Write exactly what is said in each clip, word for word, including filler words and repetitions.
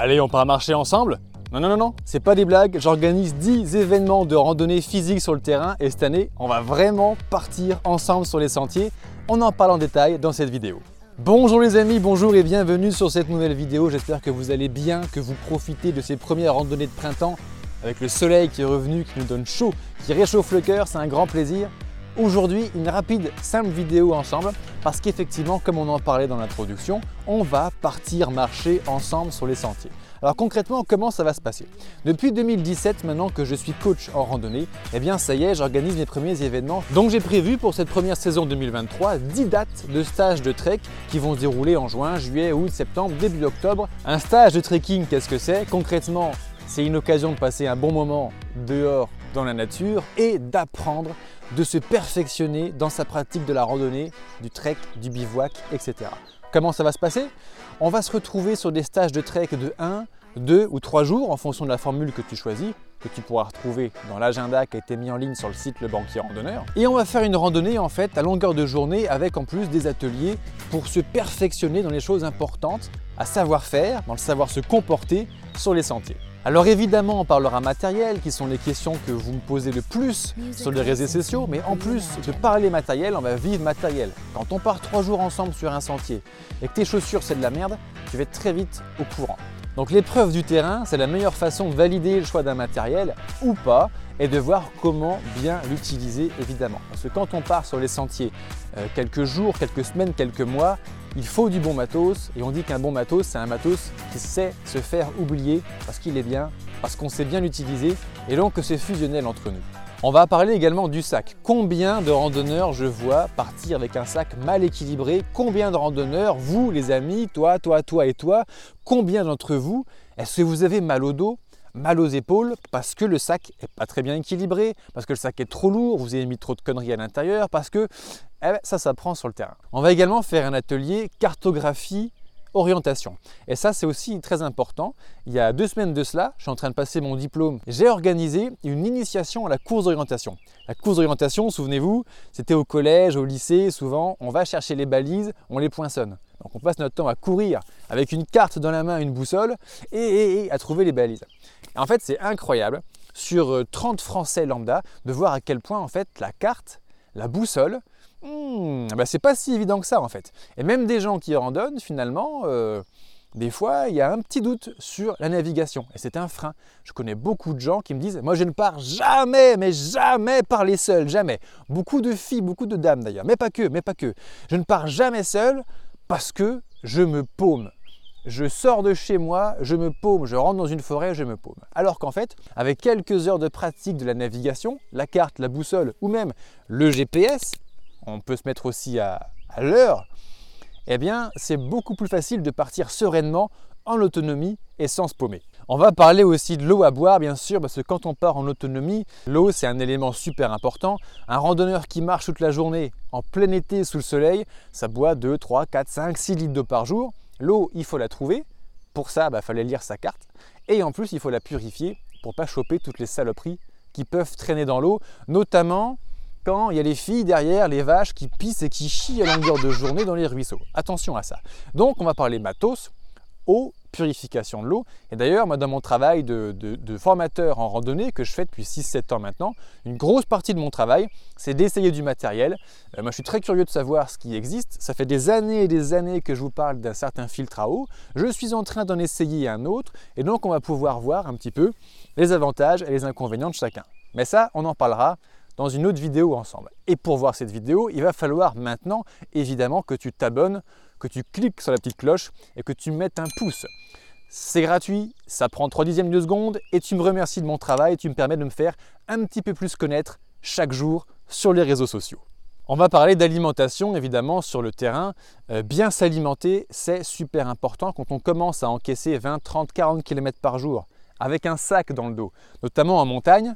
Allez, on part marcher ensemble? Non, non, non, non, c'est pas des blagues, j'organise dix événements de randonnée physique sur le terrain et cette année, on va vraiment partir ensemble sur les sentiers. On en parle en détail dans cette vidéo. Bonjour les amis, bonjour et bienvenue sur cette nouvelle vidéo. J'espère que vous allez bien, que vous profitez de ces premières randonnées de printemps avec le soleil qui est revenu, qui nous donne chaud, qui réchauffe le cœur, c'est un grand plaisir. Aujourd'hui, une rapide, simple vidéo ensemble parce qu'effectivement, comme on en parlait dans l'introduction, on va partir marcher ensemble sur les sentiers. Alors concrètement, comment ça va se passer? Depuis deux mille dix-sept, maintenant que je suis coach en randonnée, eh bien ça y est, j'organise mes premiers événements. Donc j'ai prévu pour cette première saison deux mille vingt-trois dix dates de stages de trek qui vont se dérouler en juin, juillet, août, septembre, début octobre. Un stage de trekking, qu'est-ce que c'est? Concrètement, c'est une occasion de passer un bon moment dehors dans la nature et d'apprendre, de se perfectionner dans sa pratique de la randonnée, du trek, du bivouac, et cetera. Comment ça va se passer? On va se retrouver sur des stages de trek de un, deux ou trois jours en fonction de la formule que tu choisis, que tu pourras retrouver dans l'agenda qui a été mis en ligne sur le site Le Banquier Randonneur. Et on va faire une randonnée en fait à longueur de journée avec en plus des ateliers pour se perfectionner dans les choses importantes à savoir faire, dans le savoir se comporter sur les sentiers. Alors évidemment, on parlera matériel, qui sont les questions que vous me posez le plus sur les réseaux sociaux, mais en plus de parler matériel, on va vivre matériel. Quand on part trois jours ensemble sur un sentier et que tes chaussures c'est de la merde, tu vas être très vite au courant. Donc l'épreuve du terrain, c'est la meilleure façon de valider le choix d'un matériel ou pas et de voir comment bien l'utiliser évidemment. Parce que quand on part sur les sentiers euh, quelques jours, quelques semaines, quelques mois, il faut du bon matos et on dit qu'un bon matos, c'est un matos qui sait se faire oublier parce qu'il est bien, parce qu'on sait bien l'utiliser et donc que c'est fusionnel entre nous. On va parler également du sac. Combien de randonneurs je vois partir avec un sac mal équilibré? Combien de randonneurs, vous les amis, toi, toi, toi et toi, combien d'entre vous, est-ce que vous avez mal au dos, mal aux épaules parce que le sac n'est pas très bien équilibré, parce que le sac est trop lourd, vous avez mis trop de conneries à l'intérieur, parce que eh bien, ça s'apprend sur le terrain. On va également faire un atelier cartographie orientation. Et ça, c'est aussi très important. Il y a deux semaines de cela, je suis en train de passer mon diplôme. J'ai organisé une initiation à la course d'orientation. La course d'orientation, souvenez-vous, c'était au collège, au lycée, souvent, on va chercher les balises, on les poinçonne. Donc on passe notre temps à courir avec une carte dans la main, une boussole et, et, et à trouver les balises. Et en fait, c'est incroyable sur trente Français lambda de voir à quel point en fait la carte, la boussole, Hmm, ben c'est pas si évident que ça en fait. Et même des gens qui randonnent finalement, euh, des fois il y a un petit doute sur la navigation et c'est un frein. Je connais beaucoup de gens qui me disent moi je ne pars jamais, mais jamais parler seul, jamais. Beaucoup de filles, beaucoup de dames d'ailleurs, mais pas que, mais pas que. Je ne pars jamais seul parce que je me paume. Je sors de chez moi, je me paume, je rentre dans une forêt, je me paume. Alors qu'en fait, avec quelques heures de pratique de la navigation, la carte, la boussole ou même le G P S, on peut se mettre aussi à, à l'heure, eh bien c'est beaucoup plus facile de partir sereinement, en autonomie et sans se paumer. On va parler aussi de l'eau à boire bien sûr, parce que quand on part en autonomie, l'eau c'est un élément super important. Un randonneur qui marche toute la journée, en plein été sous le soleil, ça boit deux, trois, quatre, cinq, six litres d'eau par jour. L'eau, il faut la trouver, pour ça, bah, fallait lire sa carte, et en plus il faut la purifier pour pas choper toutes les saloperies qui peuvent traîner dans l'eau, notamment quand il y a les filles derrière, les vaches qui pissent et qui chient à longueur de journée dans les ruisseaux. Attention à ça. Donc on va parler matos, eau, purification de l'eau. Et d'ailleurs, moi dans mon travail de, de, de formateur en randonnée que je fais depuis six sept ans maintenant, une grosse partie de mon travail, c'est d'essayer du matériel. Euh, moi je suis très curieux de savoir ce qui existe. Ça fait des années et des années que je vous parle d'un certain filtre à eau. Je suis en train d'en essayer un autre et donc on va pouvoir voir un petit peu les avantages et les inconvénients de chacun. Mais ça, on en parlera dans une autre vidéo ensemble. Et pour voir cette vidéo, il va falloir maintenant évidemment que tu t'abonnes, que tu cliques sur la petite cloche et que tu mettes un pouce. C'est gratuit, ça prend trois dixièmes de seconde et tu me remercies de mon travail, tu me permets de me faire un petit peu plus connaître chaque jour sur les réseaux sociaux. On va parler d'alimentation évidemment sur le terrain. Euh, bien s'alimenter, c'est super important quand on commence à encaisser vingt, trente, quarante kilomètres par jour avec un sac dans le dos, notamment en montagne.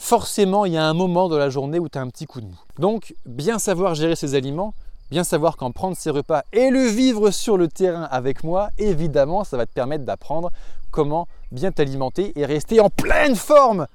Forcément, il y a un moment de la journée où tu as un petit coup de mou. Donc, bien savoir gérer ses aliments, bien savoir quand prendre ses repas et le vivre sur le terrain avec moi, évidemment, ça va te permettre d'apprendre comment bien t'alimenter et rester en pleine forme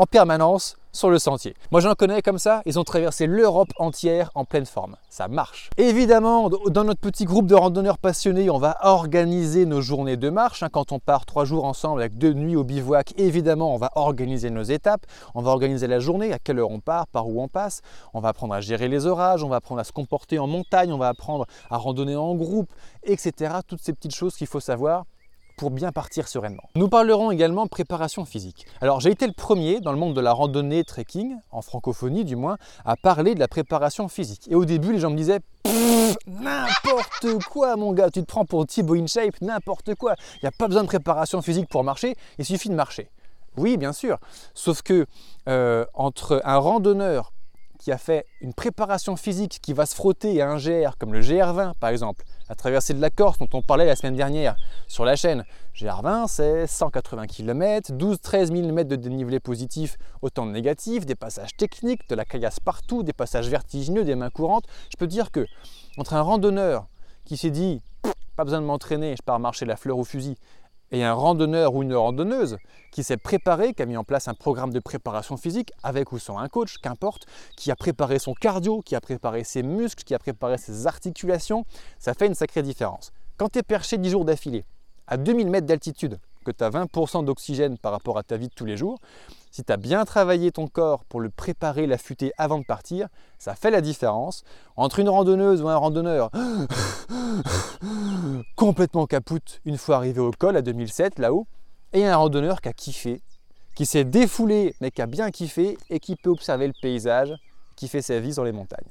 en permanence sur le sentier. Moi j'en connais comme ça, ils ont traversé l'Europe entière en pleine forme, ça marche. Évidemment, dans notre petit groupe de randonneurs passionnés, on va organiser nos journées de marche. Quand on part trois jours ensemble avec deux nuits au bivouac, évidemment on va organiser nos étapes, on va organiser la journée, à quelle heure on part, par où on passe, on va apprendre à gérer les orages, on va apprendre à se comporter en montagne, on va apprendre à randonner en groupe, et cetera. Toutes ces petites choses qu'il faut savoir pour bien partir sereinement. Nous parlerons également préparation physique. Alors j'ai été le premier dans le monde de la randonnée trekking, en francophonie du moins, à parler de la préparation physique. Et au début, les gens me disaient « N'importe quoi mon gars, tu te prends pour Tibo InShape, n'importe quoi, il n'y a pas besoin de préparation physique pour marcher, il suffit de marcher. » Oui, bien sûr, sauf que euh, entre un randonneur qui a fait une préparation physique qui va se frotter à un G R comme le G R vingt par exemple, la traversée de la Corse dont on parlait la semaine dernière sur la chaîne. G R vingt, c'est cent quatre-vingts kilomètres, douze à treize mille mètres de dénivelé positif, autant de négatifs, des passages techniques, de la caillasse partout, des passages vertigineux, des mains courantes. Je peux te dire que entre un randonneur qui s'est dit « pas besoin de m'entraîner, je pars marcher la fleur au fusil » et un randonneur ou une randonneuse qui s'est préparé, qui a mis en place un programme de préparation physique avec ou sans un coach, qu'importe, qui a préparé son cardio, qui a préparé ses muscles, qui a préparé ses articulations, ça fait une sacrée différence. Quand tu es perché dix jours d'affilée, à deux mille mètres d'altitude, que tu as vingt pour cent d'oxygène par rapport à ta vie de tous les jours, si tu as bien travaillé ton corps pour le préparer, l'affûter avant de partir, ça fait la différence entre une randonneuse ou un randonneur complètement capoute une fois arrivé au col à deux mille sept là-haut et un randonneur qui a kiffé, qui s'est défoulé mais qui a bien kiffé et qui peut observer le paysage, qui fait sa vie sur les montagnes.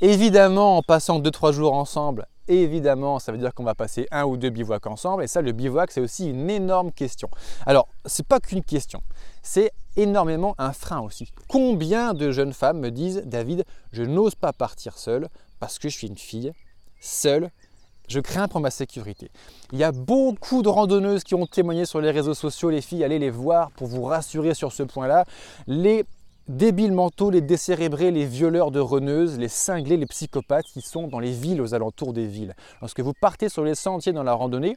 Évidemment, en passant deux trois jours ensemble, évidemment, ça veut dire qu'on va passer un ou deux bivouacs ensemble et ça, le bivouac, c'est aussi une énorme question. Alors, c'est pas qu'une question, c'est énormément un frein aussi. Combien de jeunes femmes me disent « David, je n'ose pas partir seule parce que je suis une fille, seule, je crains pour ma sécurité. » Il y a beaucoup de randonneuses qui ont témoigné sur les réseaux sociaux, les filles, allez les voir pour vous rassurer sur ce point-là. Les débiles mentaux, les décérébrés, les violeurs de reneuses, les cinglés, les psychopathes qui sont dans les villes, aux alentours des villes. Lorsque vous partez sur les sentiers dans la randonnée,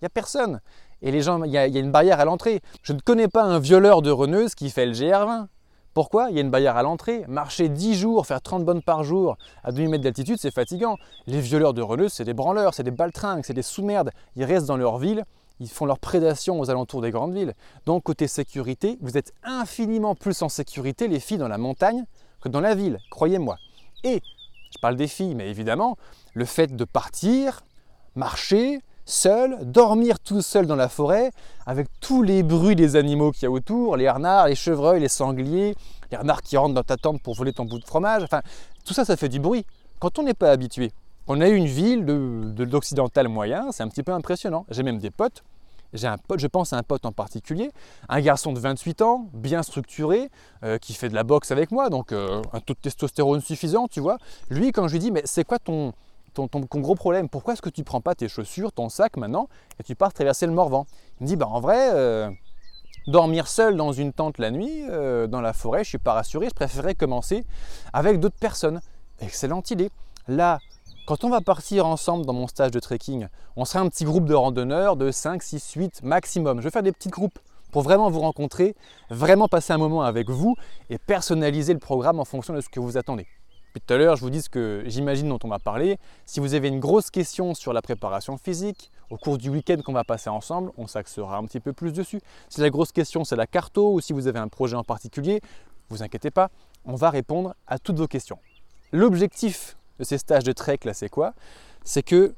il n'y a personne. Et les gens, il y, y a une barrière à l'entrée. Je ne connais pas un violeur de reneuse qui fait le G R vingt. Pourquoi ? Il y a une barrière à l'entrée. Marcher dix jours, faire trente bonnes par jour à deux mille mètres d'altitude, c'est fatigant. Les violeurs de reneuses, c'est des branleurs, c'est des baltringues, c'est des sous-merdes. Ils restent dans leur ville. Ils font leur prédation aux alentours des grandes villes. Donc côté sécurité, vous êtes infiniment plus en sécurité les filles dans la montagne que dans la ville, croyez-moi. Et, je parle des filles, mais évidemment, le fait de partir, marcher, seul, dormir tout seul dans la forêt, avec tous les bruits des animaux qu'il y a autour, les renards, les chevreuils, les sangliers, les renards qui rentrent dans ta tente pour voler ton bout de fromage, enfin, tout ça, ça fait du bruit. Quand on n'est pas habitué, on a une ville de, de l'occidental moyen, c'est un petit peu impressionnant. J'ai même des potes, j'ai un pote, je pense à un pote en particulier, un garçon de vingt-huit ans, bien structuré, euh, qui fait de la boxe avec moi, donc euh, un taux de testostérone suffisant, tu vois. Lui, quand je lui dis, mais c'est quoi ton, ton, ton, ton gros problème? Pourquoi est-ce que tu ne prends pas tes chaussures, ton sac maintenant, et tu pars traverser le Morvan? Il me dit, bah en vrai, euh, dormir seul dans une tente la nuit, euh, dans la forêt, je ne suis pas rassuré, je préférerais commencer avec d'autres personnes. Excellente idée. Là, quand on va partir ensemble dans mon stage de trekking, on sera un petit groupe de randonneurs de cinq, six, huit maximum. Je vais faire des petits groupes pour vraiment vous rencontrer, vraiment passer un moment avec vous et personnaliser le programme en fonction de ce que vous attendez. Puis tout à l'heure, je vous dis ce que j'imagine dont on va parler. Si vous avez une grosse question sur la préparation physique, au cours du week-end qu'on va passer ensemble, on s'axera un petit peu plus dessus. Si la grosse question c'est la carto ou si vous avez un projet en particulier, ne vous inquiétez pas, on va répondre à toutes vos questions. L'objectif de ces stages de trek là, c'est quoi? C'est que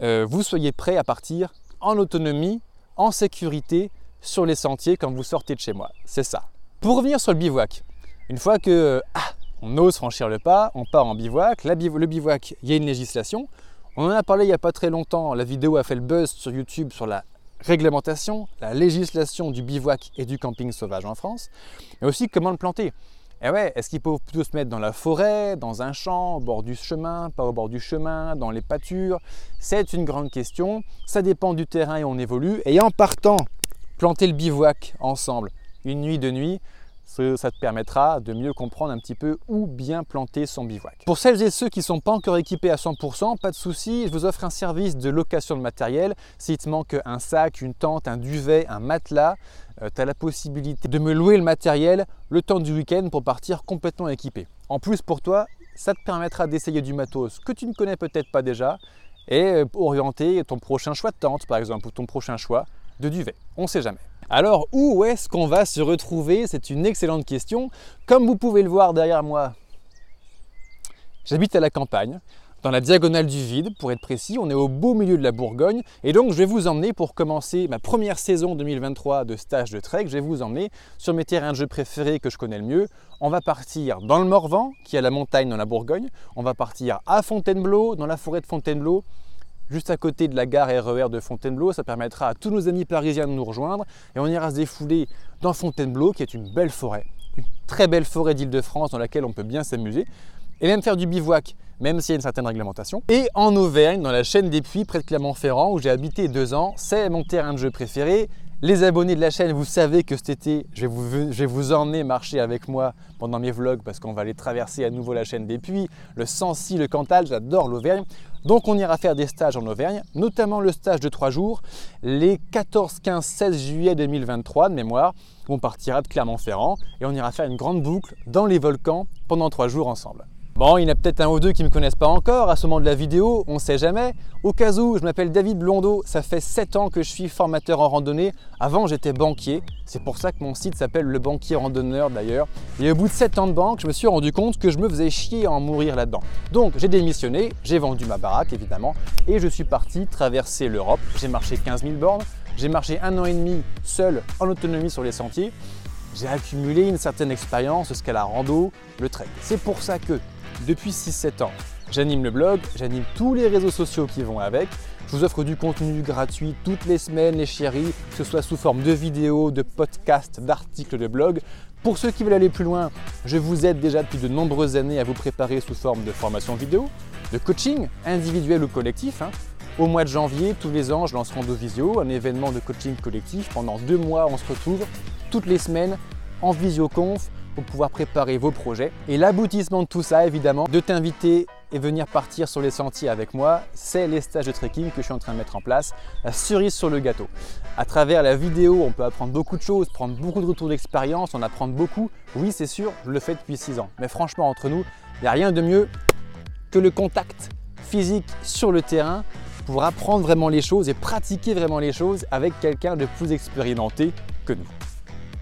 euh, vous soyez prêt à partir en autonomie, en sécurité sur les sentiers quand vous sortez de chez moi. C'est ça. Pour revenir sur le bivouac, une fois que ah, on ose franchir le pas, on part en bivouac. La biv- le bivouac, il y a une législation. On en a parlé il n'y a pas très longtemps. La vidéo a fait le buzz sur YouTube sur la réglementation, la législation du bivouac et du camping sauvage en France, mais aussi comment le planter. Eh ouais, est-ce qu'ils peuvent plutôt se mettre dans la forêt, dans un champ, au bord du chemin, pas au bord du chemin, dans les pâtures? C'est une grande question, ça dépend du terrain et on évolue. Et en partant, planter le bivouac ensemble, une nuit, deux nuits, Ça te permettra de mieux comprendre un petit peu où bien planter son bivouac. Pour celles et ceux qui ne sont pas encore équipés à cent pour cent, pas de souci, je vous offre un service de location de matériel. S'il te manque un sac, une tente, un duvet, un matelas, euh, tu as la possibilité de me louer le matériel le temps du week-end pour partir complètement équipé. En plus pour toi, ça te permettra d'essayer du matos que tu ne connais peut-être pas déjà et orienter ton prochain choix de tente par exemple ou ton prochain choix de duvet, on ne sait jamais. Alors où est-ce qu'on va se retrouver? C'est une excellente question. Comme vous pouvez le voir derrière moi, j'habite à la campagne, dans la diagonale du vide pour être précis, on est au beau milieu de la Bourgogne et donc je vais vous emmener pour commencer ma première saison deux mille vingt-trois de stage de trek, je vais vous emmener sur mes terrains de jeu préférés que je connais le mieux. On va partir dans le Morvan qui est la montagne dans la Bourgogne, on va partir à Fontainebleau, dans la forêt de Fontainebleau, juste à côté de la gare R E R de Fontainebleau, ça permettra à tous nos amis parisiens de nous rejoindre et on ira se défouler dans Fontainebleau qui est une belle forêt, une très belle forêt d'Île-de-France dans laquelle on peut bien s'amuser et même faire du bivouac, même s'il y a une certaine réglementation. Et en Auvergne, dans la Chaîne des Puys, près de Clermont-Ferrand, où j'ai habité deux ans, c'est mon terrain de jeu préféré. Les abonnés de la chaîne, vous savez que cet été, je vais vous, je vais vous emmener marcher avec moi pendant mes vlogs parce qu'on va aller traverser à nouveau la Chaîne des Puys, le Sancy, le Cantal, j'adore l'Auvergne. Donc on ira faire des stages en Auvergne, notamment le stage de trois jours, les quatorze, quinze, seize juillet deux mille vingt-trois de mémoire, où on partira de Clermont-Ferrand et on ira faire une grande boucle dans les volcans pendant trois jours ensemble. Bon, il y en a peut-être un ou deux qui ne me connaissent pas encore à ce moment de la vidéo, on ne sait jamais. Au cas où, je m'appelle David Blondeau, ça fait sept ans que je suis formateur en randonnée. Avant, j'étais banquier, c'est pour ça que mon site s'appelle Le Banquier Randonneur d'ailleurs. Et au bout de sept ans de banque, je me suis rendu compte que je me faisais chier à en mourir là-dedans. Donc, j'ai démissionné, j'ai vendu ma baraque évidemment et je suis parti traverser l'Europe. J'ai marché quinze mille bornes, j'ai marché un an et demi seul en autonomie sur les sentiers. J'ai accumulé une certaine expérience de ce qu'est la rando, le trek. C'est pour ça que depuis six sept ans, j'anime le blog, j'anime tous les réseaux sociaux qui vont avec. Je vous offre du contenu gratuit toutes les semaines, les chéris, que ce soit sous forme de vidéos, de podcasts, d'articles, de blogs. Pour ceux qui veulent aller plus loin, je vous aide déjà depuis de nombreuses années à vous préparer sous forme de formation vidéo, de coaching individuel ou collectif. Hein. Au mois de janvier, tous les ans, je lance Rando Visio, un événement de coaching collectif. Pendant deux mois, on se retrouve toutes les semaines en visioconf, pour pouvoir préparer vos projets. Et l'aboutissement de tout ça, évidemment, de t'inviter et venir partir sur les sentiers avec moi, c'est les stages de trekking que je suis en train de mettre en place, la cerise sur le gâteau. À travers la vidéo, on peut apprendre beaucoup de choses, prendre beaucoup de retours d'expérience, en apprendre beaucoup. Oui, c'est sûr, je le fais depuis six ans. Mais franchement, entre nous, il n'y a rien de mieux que le contact physique sur le terrain pour apprendre vraiment les choses et pratiquer vraiment les choses avec quelqu'un de plus expérimenté que nous.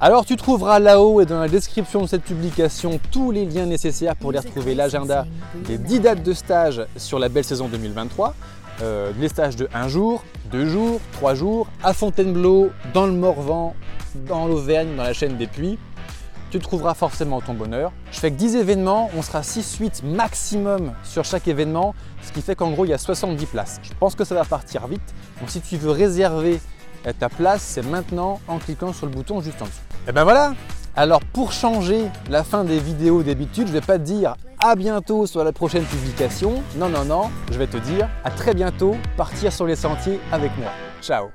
Alors tu trouveras là-haut et dans la description de cette publication tous les liens nécessaires pour aller retrouver l'agenda des dix dates de stage sur la belle saison deux mille vingt-trois, euh, les stages de un jour, deux jours, trois jours, à Fontainebleau, dans le Morvan, dans l'Auvergne, dans la Chaîne des Puys. Tu trouveras forcément ton bonheur. Je fais que dix événements, on sera six huit maximum sur chaque événement, ce qui fait qu'en gros il y a soixante-dix places. Je pense que ça va partir vite, donc si tu veux réserver ta place, c'est maintenant en cliquant sur le bouton juste en dessous. Et ben voilà. Alors pour changer la fin des vidéos d'habitude, je vais pas te dire à bientôt sur la prochaine publication. Non, non, non, je vais te dire à très bientôt, partir sur les sentiers avec moi. Ciao.